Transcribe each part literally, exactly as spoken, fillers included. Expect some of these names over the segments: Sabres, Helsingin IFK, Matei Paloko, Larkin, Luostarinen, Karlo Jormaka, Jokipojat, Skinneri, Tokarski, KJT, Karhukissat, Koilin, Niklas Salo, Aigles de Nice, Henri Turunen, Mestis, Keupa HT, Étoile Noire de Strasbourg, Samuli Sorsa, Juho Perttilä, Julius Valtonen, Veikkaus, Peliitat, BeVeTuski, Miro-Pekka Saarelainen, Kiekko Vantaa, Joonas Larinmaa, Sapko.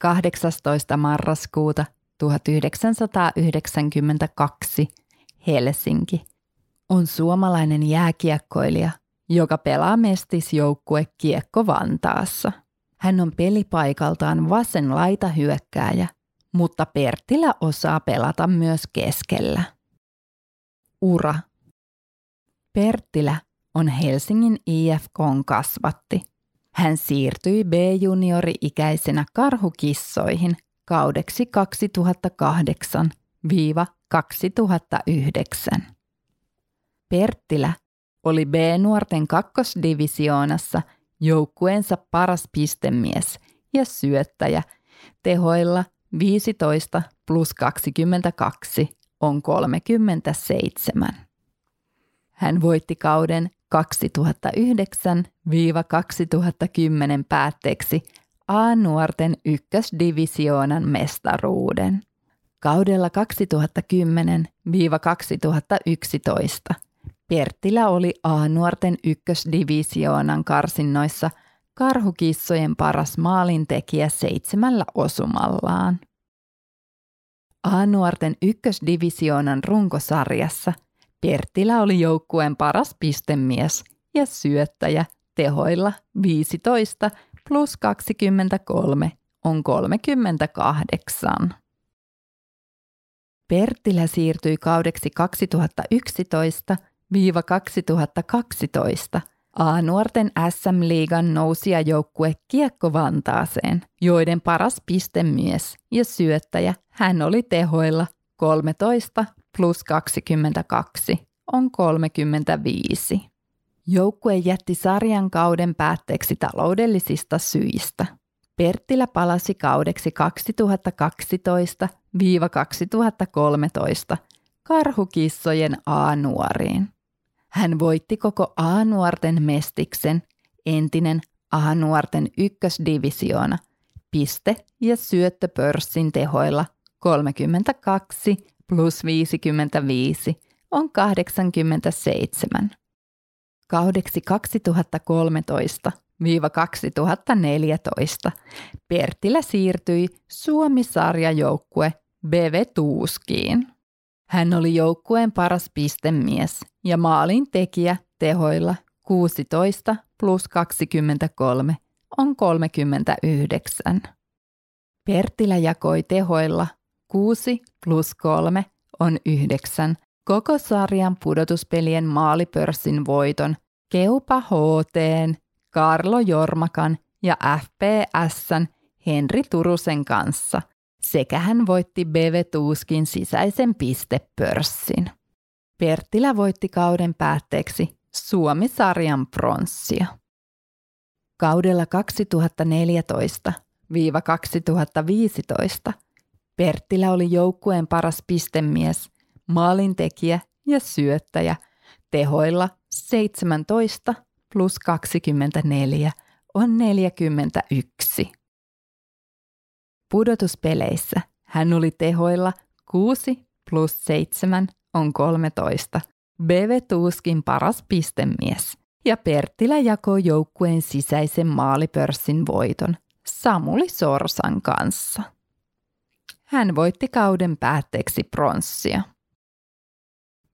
kahdeksastoista marraskuuta tuhatyhdeksänsataayhdeksänkymmentäkaksi, Helsinki, on suomalainen jääkiekkoilija, joka pelaa mestisjoukkue Kiekko Vantaassa. Hän on pelipaikaltaan vasen laitahyökkääjä, mutta Perttilä osaa pelata myös keskellä. Ura. Perttilä on Helsingin I F K:n kasvatti. Hän siirtyi B-juniori-ikäisenä Karhukissoihin kaudeksi kaksituhattakahdeksan kaksituhattayhdeksän. Perttilä oli B-nuorten kakkosdivisioonassa joukkueensa paras pistemies ja syöttäjä tehoilla viisitoista plus kaksikymmentäkaksi on kolmekymmentäseitsemän. Hän voitti kauden kaksituhattayhdeksän kaksituhattakymmenen päätteeksi A-nuorten ykkösdivisioonan mestaruuden. Kaudella kaksituhattakymmenen kaksituhattayksitoista Perttilä oli A-nuorten ykkösdivisioonan karsinnoissa Karhukissojen paras maalintekijä seitsemällä osumallaan. A-nuorten ykkösdivisioonan runkosarjassa Perttilä oli joukkueen paras pistemies ja syöttäjä tehoilla viisitoista plus kaksikymmentäkolme on kolmekymmentäkahdeksan. Perttilä siirtyi kaudeksi kaksituhattayksitoista kaksituhattakaksitoista A-nuorten S M-liigan nousijajoukkue Kiekko Vantaaseen, joiden paras pistemies ja syöttäjä hän oli tehoilla kolmetoista plus kaksikymmentäkaksi on kolmekymmentäviisi. Joukkue jätti sarjan kauden päätteeksi taloudellisista syistä. Perttilä palasi kaudeksi kaksituhattakaksitoista kaksituhattakolmetoista Karhukissojen A-nuoriin. Hän voitti koko A-nuorten mestiksen, entinen A-nuorten ykkösdivisioona, piste- ja syöttöpörssin tehoilla kolmekymmentäkaksi plus viisikymmentäviisi on kahdeksankymmentäseitsemän. Kaudeksi kaksituhattakolmetoista kaksituhattaneljätoista Perttilä siirtyi Suomi-sarjajoukkue BeVeTuskiin. Hän oli joukkueen paras pistemies ja maalintekijä tehoilla kuusitoista plus kaksikymmentäkolme on kolmekymmentäyhdeksän. Perttilä jakoi tehoilla kuusi plus kolme on yhdeksän koko sarjan pudotuspelien maalipörssin voiton Keupa H T:n, Karlo Jormakan ja F P S:n Henri Turusen kanssa sekä hän voitti BeVeTuskin sisäisen pistepörssin. Perttilä voitti kauden päätteeksi Suomi-sarjan pronssia. Kaudella kaksituhattaneljätoista kaksituhattaviisitoista Perttilä oli joukkueen paras pistemies, maalintekijä ja syöttäjä tehoilla seitsemäntoista plus kaksikymmentäneljä on neljäkymmentäyksi. Pudotuspeleissä hän oli tehoilla kuusi plus seitsemän on kolmetoista, BeVeTuskin paras pistemies ja Perttilä jakoi joukkueen sisäisen maalipörssin voiton Samuli Sorsan kanssa. Hän voitti kauden päätteeksi pronssia.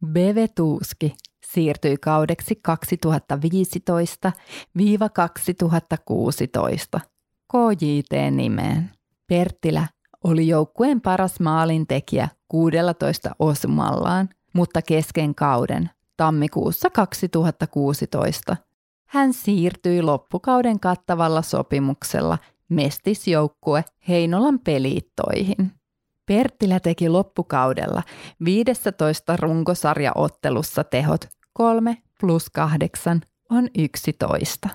BeVeTuski siirtyi kaudeksi kaksituhattaviisitoista kaksituhattakuusitoista K J T-nimeen. Perttilä oli joukkueen paras maalintekijä kuudellatoista osumallaan, mutta kesken kauden tammikuussa kaksituhattakuusitoista hän siirtyi loppukauden kattavalla sopimuksella mestisjoukkue Heinolan Peliittoihin. Perttilä teki loppukaudella viisitoista runkosarjaottelussa tehot kolme plus kahdeksan on yksitoista.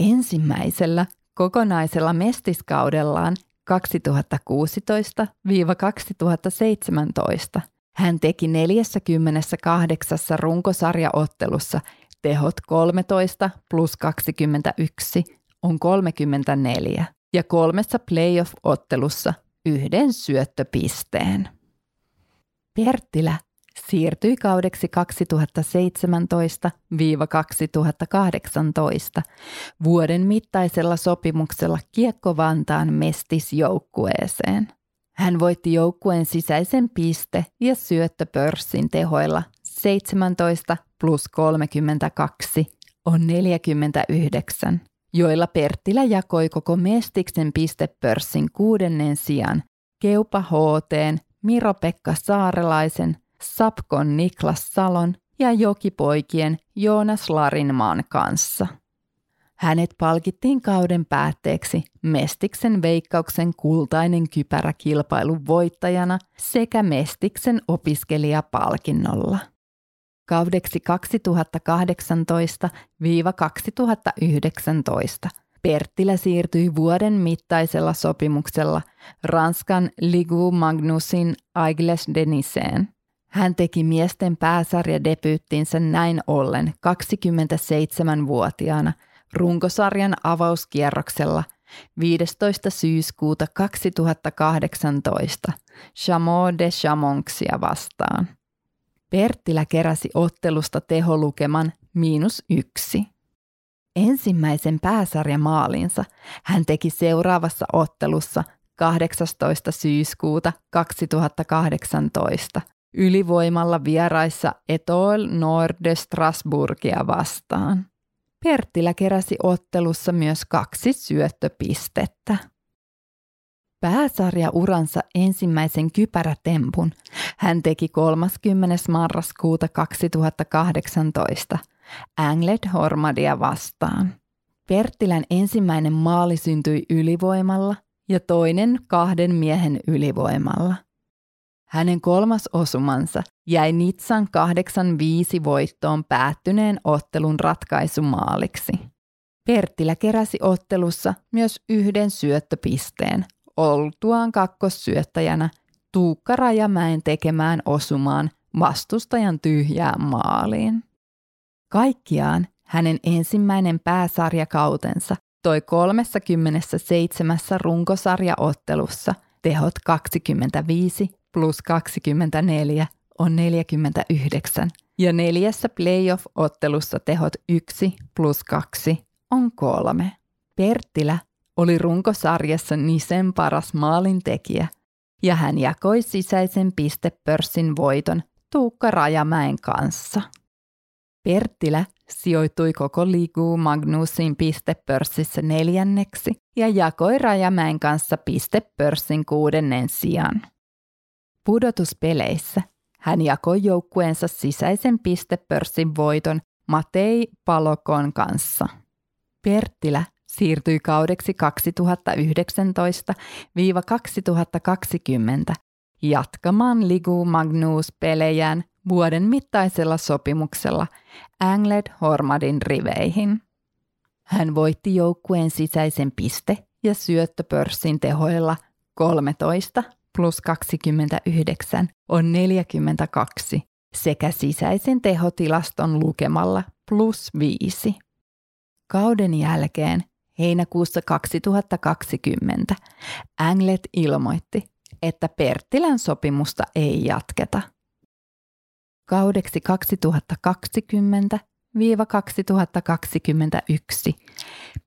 Ensimmäisellä kokonaisella mestiskaudellaan kaksituhattakuusitoista kaksituhattaseitsemäntoista kaksituhattakuusitoista–kaksituhattaseitsemäntoista hän teki neljässäkymmenessäkahdeksassa runkosarjaottelussa tehot kolmetoista plus kaksikymmentäyksi on kolmekymmentäneljä ja kolmessa playoff-ottelussa yhden syöttöpisteen. Perttilä siirtyi kaudeksi kaksituhattaseitsemäntoista–kaksituhattakahdeksantoista vuoden mittaisella sopimuksella Kiekko Vantaan mestisjoukkueeseen. Hän voitti joukkueen sisäisen piste- ja syöttöpörssin tehoilla seitsemäntoista plus kolmekymmentäkaksi on neljäkymmentäyhdeksän, joilla Perttilä jakoi koko mestiksen pistepörssin kuudennen sijan Keupa H T:n, Miro-Pekka Saarelaisen, Sapkon Niklas Salon ja Jokipoikien Joonas Larinmaan kanssa. Hänet palkittiin kauden päätteeksi Mestiksen veikkauksen kultainen kypärä kilpailun voittajana sekä Mestiksen opiskelijapalkinnolla. Kaudeksi kaksituhattakahdeksantoista–kaksituhattayhdeksäntoista Perttilä siirtyi vuoden mittaisella sopimuksella Ranskan Ligue Magnusin Aigles de Niceen. Hän teki miesten pääsarjadebyyttinsä näin ollen kaksikymmentäseitsemänvuotiaana runkosarjan avauskierroksella viidestoista syyskuuta kaksituhattakahdeksantoista Chamois de Chamonixia vastaan. Perttilä keräsi ottelusta teholukeman miinus yksi. Ensimmäisen pääsarjamaalinsa hän teki seuraavassa ottelussa kahdeksastoista syyskuuta kaksituhattakahdeksantoista ylivoimalla vieraissa Étoile Noire de Strasbourgia vastaan. Perttilä keräsi ottelussa myös kaksi syöttöpistettä. Pääsarjauransa ensimmäisen kypärätempun hän teki kolmaskymmenes marraskuuta kaksituhattakahdeksantoista Anglet Hormadia vastaan. Perttilän ensimmäinen maali syntyi ylivoimalla ja toinen kahden miehen ylivoimalla. Hänen kolmas osumansa jäi Nitsan kahdeksan viisi voittoon päättyneen ottelun ratkaisumaaliksi. Perttilä keräsi ottelussa myös yhden syöttöpisteen oltuaan kakkossyöttäjänä Tuukka Rajamäen tekemään osumaan vastustajan tyhjään maaliin. Kaikkiaan hänen ensimmäinen pääsarjakautensa toi kolmessakymmenessäseitsemässä runkosarjaottelussa tehot kaksikymmentäviisi plus kaksikymmentäneljä on neljäkymmentäyhdeksän ja neljässä playoff-ottelussa tehot yksi plus kaksi on kolme. Perttilä oli runkosarjassa Nicen paras maalintekijä ja hän jakoi sisäisen pistepörssin voiton Tuukka Rajamäen kanssa. Perttilä sijoitui koko Ligue Magnusin pistepörssissä neljänneksi ja jakoi Rajamäen kanssa pistepörssin kuudennen sijan. Pudotuspeleissä hän jakoi joukkueensa sisäisen pistepörssin voiton Matei Palokon kanssa. Perttilä siirtyi kaudeksi kaksituhattayhdeksäntoista–kaksituhattakaksikymmentä jatkamaan Ligue Magnus-pelejään vuoden mittaisella sopimuksella Anglet Hormadin riveihin. Hän voitti joukkueen sisäisen piste- ja syöttöpörssin tehoilla kolmetoista plus kaksikymmentäyhdeksän on neljäkymmentäkaksi sekä sisäisen tehotilaston lukemalla plus viisi. Kauden jälkeen heinäkuussa kaksituhattakaksikymmentä Anglet ilmoitti, että Perttilän sopimusta ei jatketa. Kaudeksi kaksituhattakaksikymmentä–kaksituhattakaksikymmentäyksi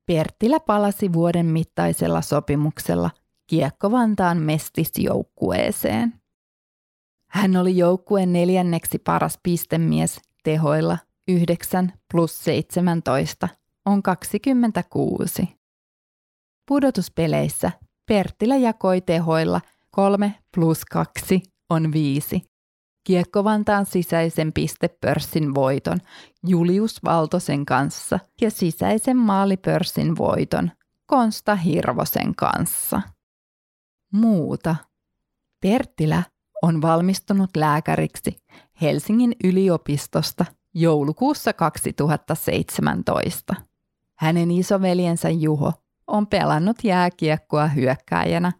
Perttilä palasi vuoden mittaisella sopimuksella Kiekko Vantaan mestisjoukkueeseen. Hän oli joukkueen neljänneksi paras pistemies tehoilla yhdeksän plus seitsemäntoista on kaksikymmentäkuusi. Pudotuspeleissä Perttilä jakoi tehoilla kolme plus kaksi on viisi. Kiekko Vantaan sisäisen pistepörssin voiton Julius Valtosen kanssa ja sisäisen maalipörssin voiton Konsta Hirvosen kanssa. Muuta. Perttilä on valmistunut lääkäriksi Helsingin yliopistosta joulukuussa kaksituhattaseitsemäntoista. Hänen isoveljensä Juho on pelannut jääkiekkoa hyökkääjänä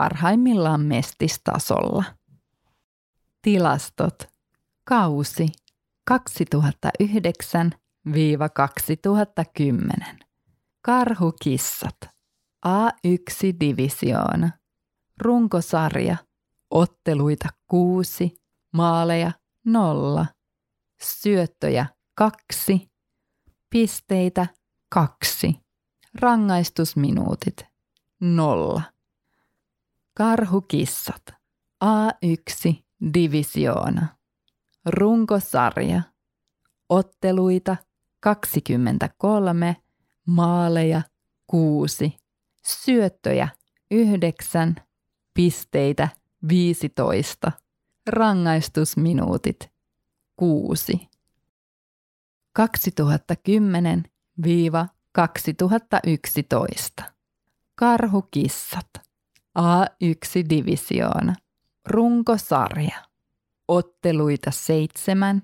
parhaimmillaan mestistasolla. Tilastot. Kausi kaksituhattayhdeksän–kaksituhattakymmenen. Karhukissat. A yksi divisioona. Runkosarja. Otteluita kuusi, maaleja nolla, syöttöjä kaksi, pisteitä kaksi, rangaistusminuutit nolla. Karhukissat. A yksi divisioona. Runkosarja. Otteluita kaksikymmentäkolme, maaleja kuusi, syöttöjä yhdeksän, pisteitä viisitoista. Rangaistusminuutit kuusi. kaksituhattakymmenen–kaksituhattayksitoista. Karhukissat. A yksi divisioona. Runkosarja. Otteluita seitsemän,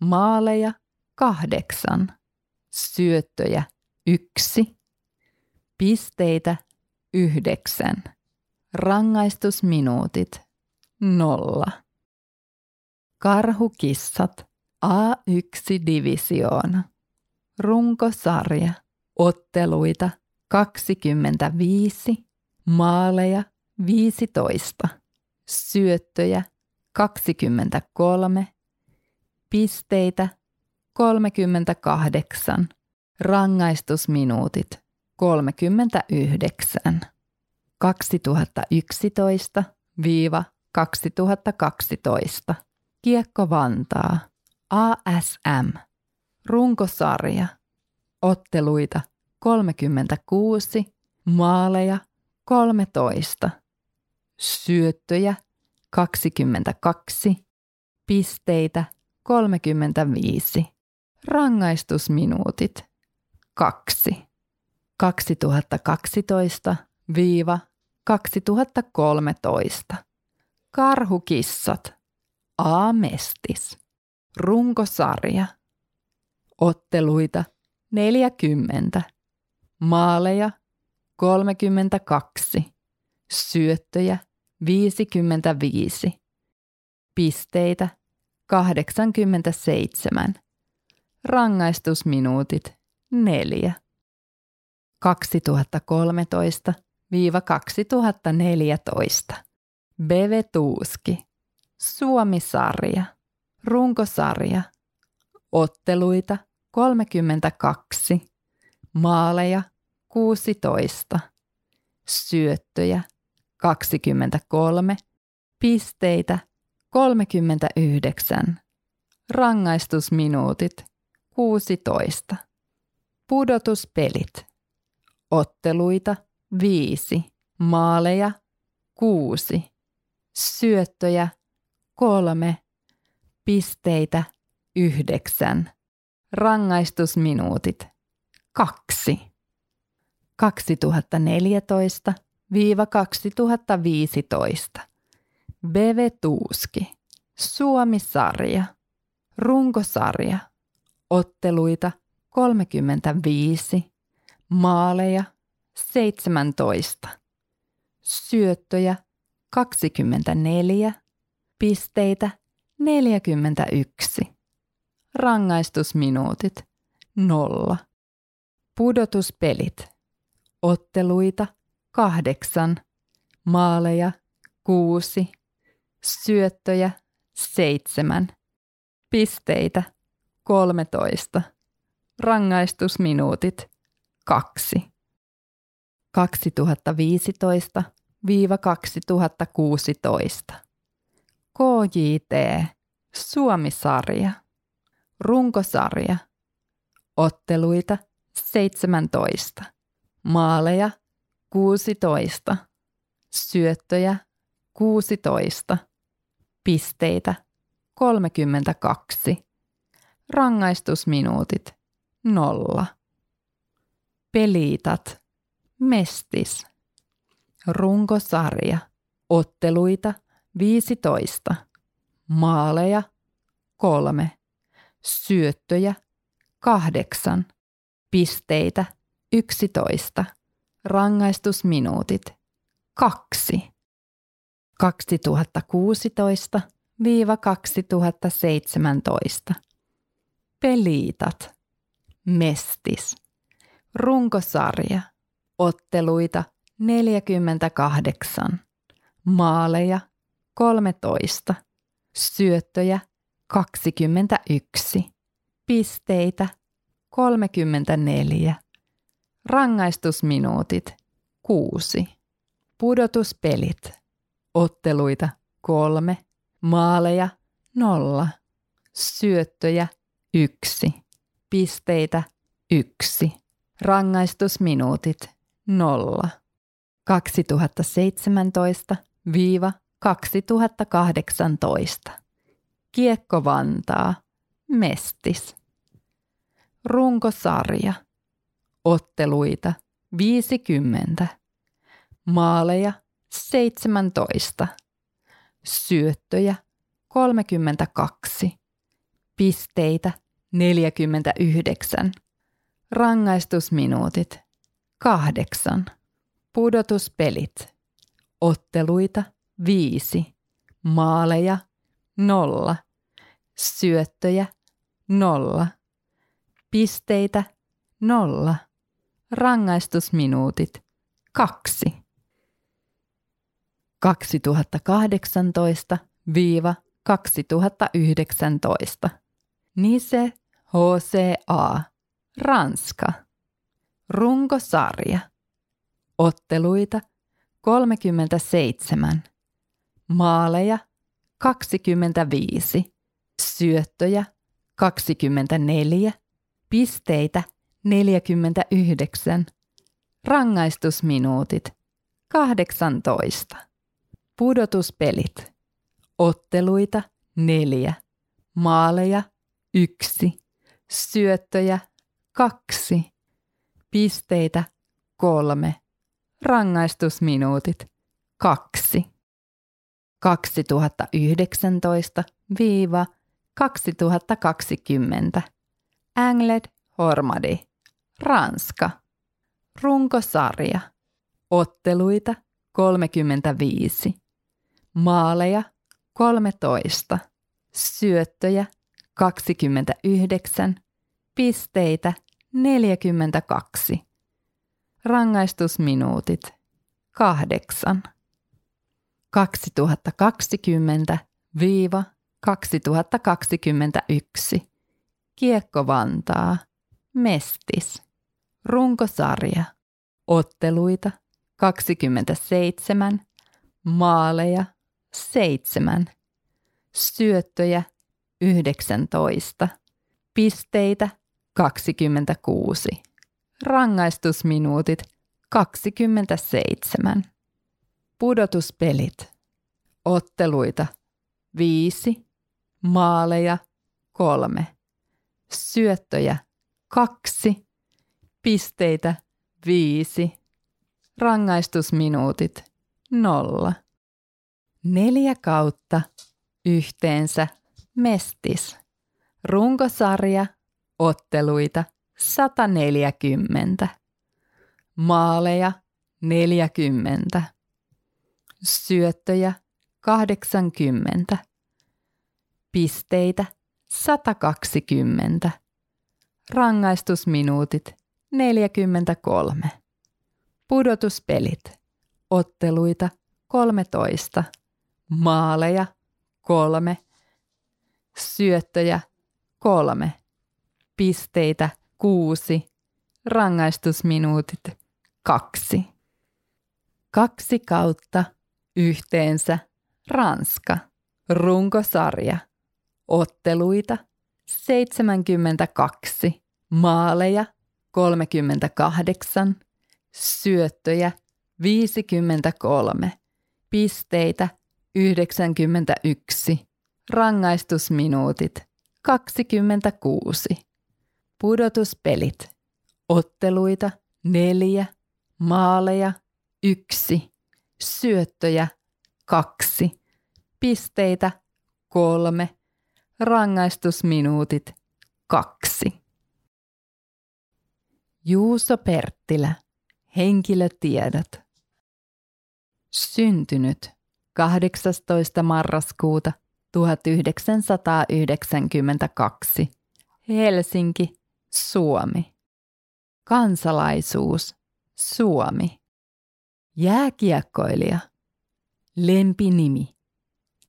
maaleja kahdeksan, syöttöjä yksi, pisteitä yhdeksän, rangaistusminuutit nolla. Karhukissat. A yksi divisioona. Runkosarja. Otteluita kaksikymmentäviisi, maaleja viisitoista, syöttöjä kaksikymmentäkolme, pisteitä kolmekymmentäkahdeksan, rangaistusminuutit kolmekymmentäyhdeksän. kaksituhattayksitoista–kaksituhattakaksitoista. Kiekko Vantaa. A S M. Runkosarja. Otteluita kolmekymmentäkuusi, maaleja kolmetoista, syöttöjä kaksikymmentäkaksi, pisteitä kolmekymmentäviisi, rangaistusminuutit kaksi. kaksituhattakaksitoista–kaksituhattakolmetoista. Karhukissat. A-mestis. Runkosarja. Otteluita neljäkymmentä, maaleja kolmekymmentäkaksi, syöttöjä viisikymmentäviisi, pisteitä kahdeksankymmentäseitsemän, rangaistusminuutit neljä. kaksituhattakolmetoista–kaksituhattaneljätoista. BeVeTuski. Suomi-sarja. Runkosarja. Otteluita kolmekymmentäkaksi, maaleja kuusitoista, syöttöjä kaksikymmentäkolme, pisteitä kolmekymmentäyhdeksän, rangaistusminuutit kuusitoista. Pudotuspelit. Otteluita viisi, maaleja kuusi, syöttöjä kolme, pisteitä yhdeksän, rangaistusminuutit kaksi. kaksituhattaneljätoista–kaksituhattaviisitoista. BeVeTuski. Suomi-sarja. Runkosarja. Otteluita kolmekymmentäviisi, maaleja seitsemäntoista, syöttöjä kaksikymmentäneljä, pisteitä neljäkymmentäyksi, rangaistusminuutit nolla. Pudotuspelit. Otteluita kahdeksan, maaleja kuusi, syöttöjä seitsemän, pisteitä kolmetoista, rangaistusminuutit kaksi. kaksituhattaviisitoista–kaksituhattakuusitoista. K J T. Suomi-sarja. Runkosarja. Otteluita seitsemäntoista, maaleja kuusitoista, syöttöjä kuusitoista, pisteitä kolmekymmentäkaksi, rangaistusminuutit nolla. Peliitat. Mestis. Runkosarja. Otteluita viisitoista, maaleja kolme, syöttöjä kahdeksan, pisteitä yksitoista, rangaistusminuutit kaksi. kaksituhattakuusitoista kaksituhattaseitsemäntoista. Peliitat. Mestis. Runkosarja. Otteluita neljäkymmentäkahdeksan. Maaleja kolmetoista. Syöttöjä kaksikymmentäyksi. Pisteitä kolmekymmentäneljä. Rangaistusminuutit kuusi. Pudotuspelit. Otteluita kolme. Maaleja nolla. Syöttöjä yksi. Pisteitä yksi. Rangaistusminuutit nolla. kaksituhattaseitsemäntoista kaksituhattakahdeksantoista. Kiekko Vantaa. Mestis. Runkosarja. Otteluita viisikymmentä. Maaleja seitsemäntoista. Syöttöjä kolmekymmentäkaksi. Pisteitä neljäkymmentäyhdeksän. Rangaistusminuutit kahdeksan. Pudotuspelit. Otteluita viisi. Maaleja nolla. Syöttöjä nolla. Pisteitä nolla. Rangaistusminuutit kaksi. kaksituhattakahdeksantoista kaksituhattayhdeksäntoista. Nice H C A. Ranska. Runkosarja. Otteluita kolmekymmentäseitsemän. Maaleja kaksikymmentäviisi. Syöttöjä kaksikymmentäneljä. Pisteitä neljäkymmentäyhdeksän. Rangaistusminuutit kahdeksantoista. Pudotuspelit. Otteluita neljä. Maaleja yksi. Syöttöjä kaksi. Pisteitä kolme. Rangaistusminuutit kaksi. kaksituhattayhdeksäntoista kaksituhattakaksikymmentä. Anglet Hormadi. Ranska. Runkosarja. Otteluita kolmekymmentäviisi. Maaleja kolmetoista. Syöttöjä kaksikymmentäyhdeksän. Pisteitä neljäkymmentäkaksi. Rangaistusminuutit kahdeksan. kaksituhattakaksikymmentä kaksituhattakaksikymmentäyksi. Kiekko Vantaa. Mestis. Runkosarja. Otteluita kaksikymmentäseitsemän. Maaleja seitsemän. Syöttöjä yhdeksäntoista. Pisteitä kaksikymmentäkuusi. Rangaistusminuutit kaksikymmentäseitsemän. Pudotuspelit. Otteluita viisi. Maaleja kolme. Syöttöjä kaksi. Pisteitä viisi. Rangaistusminuutit nolla. Neljä kautta yhteensä mestis. Runkosarja. Otteluita sataneljäkymmentä. Maaleja neljäkymmentä. Syöttöjä kahdeksankymmentä. Pisteitä satakaksikymmentä. Rangaistusminuutit neljäkymmentäkolme. Pudotuspelit. Otteluita kolmetoista. Maaleja kolme. Syöttöjä kolme. Pisteitä kuusi. Rangaistusminuutit kaksi. Kaksi kautta yhteensä Ranska. Runkosarja. Otteluita seitsemänkymmentäkaksi. Maaleja kolmekymmentäkahdeksan. Syöttöjä viisikymmentäkolme. Pisteitä yhdeksänkymmentäyksi. Rangaistusminuutit kaksikymmentäkuusi. Pudotuspelit. Otteluita neljä. Maaleja yksi. Syöttöjä kaksi. Pisteitä kolme. Rangaistusminuutit kaksi. Juuso Perttilä. Henkilötiedot. Syntynyt kahdeksastoista marraskuuta tuhatyhdeksänsataayhdeksänkymmentäkaksi. Helsinki, Suomi. Kansalaisuus, Suomi. Jääkiekkoilija. Lempinimi.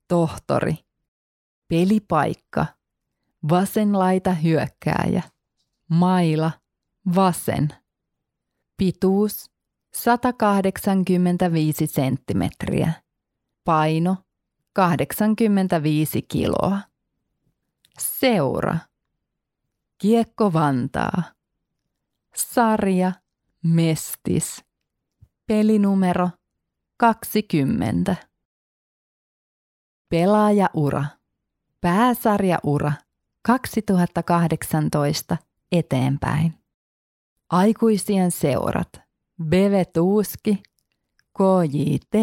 Tohtori. Pelipaikka. Vasenlaita hyökkääjä. Maila. Vasen. Pituus. sata kahdeksankymmentäviisi senttimetriä. Paino. kahdeksankymmentäviisi kiloa. Seura. Kiekko Vantaa. Sarja. Mestis. Pelinumero. kaksikymmentä. Pelaajaura. Pääsarjaura. kaksituhattakahdeksantoista eteenpäin. Aikuisien seurat. BeVeTuski, K J T,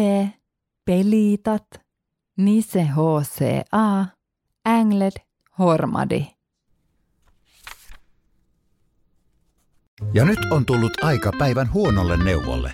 Peliitat, Nice H C A, Anglet Hormadi. Ja nyt on tullut aika päivän huonolle neuvolle.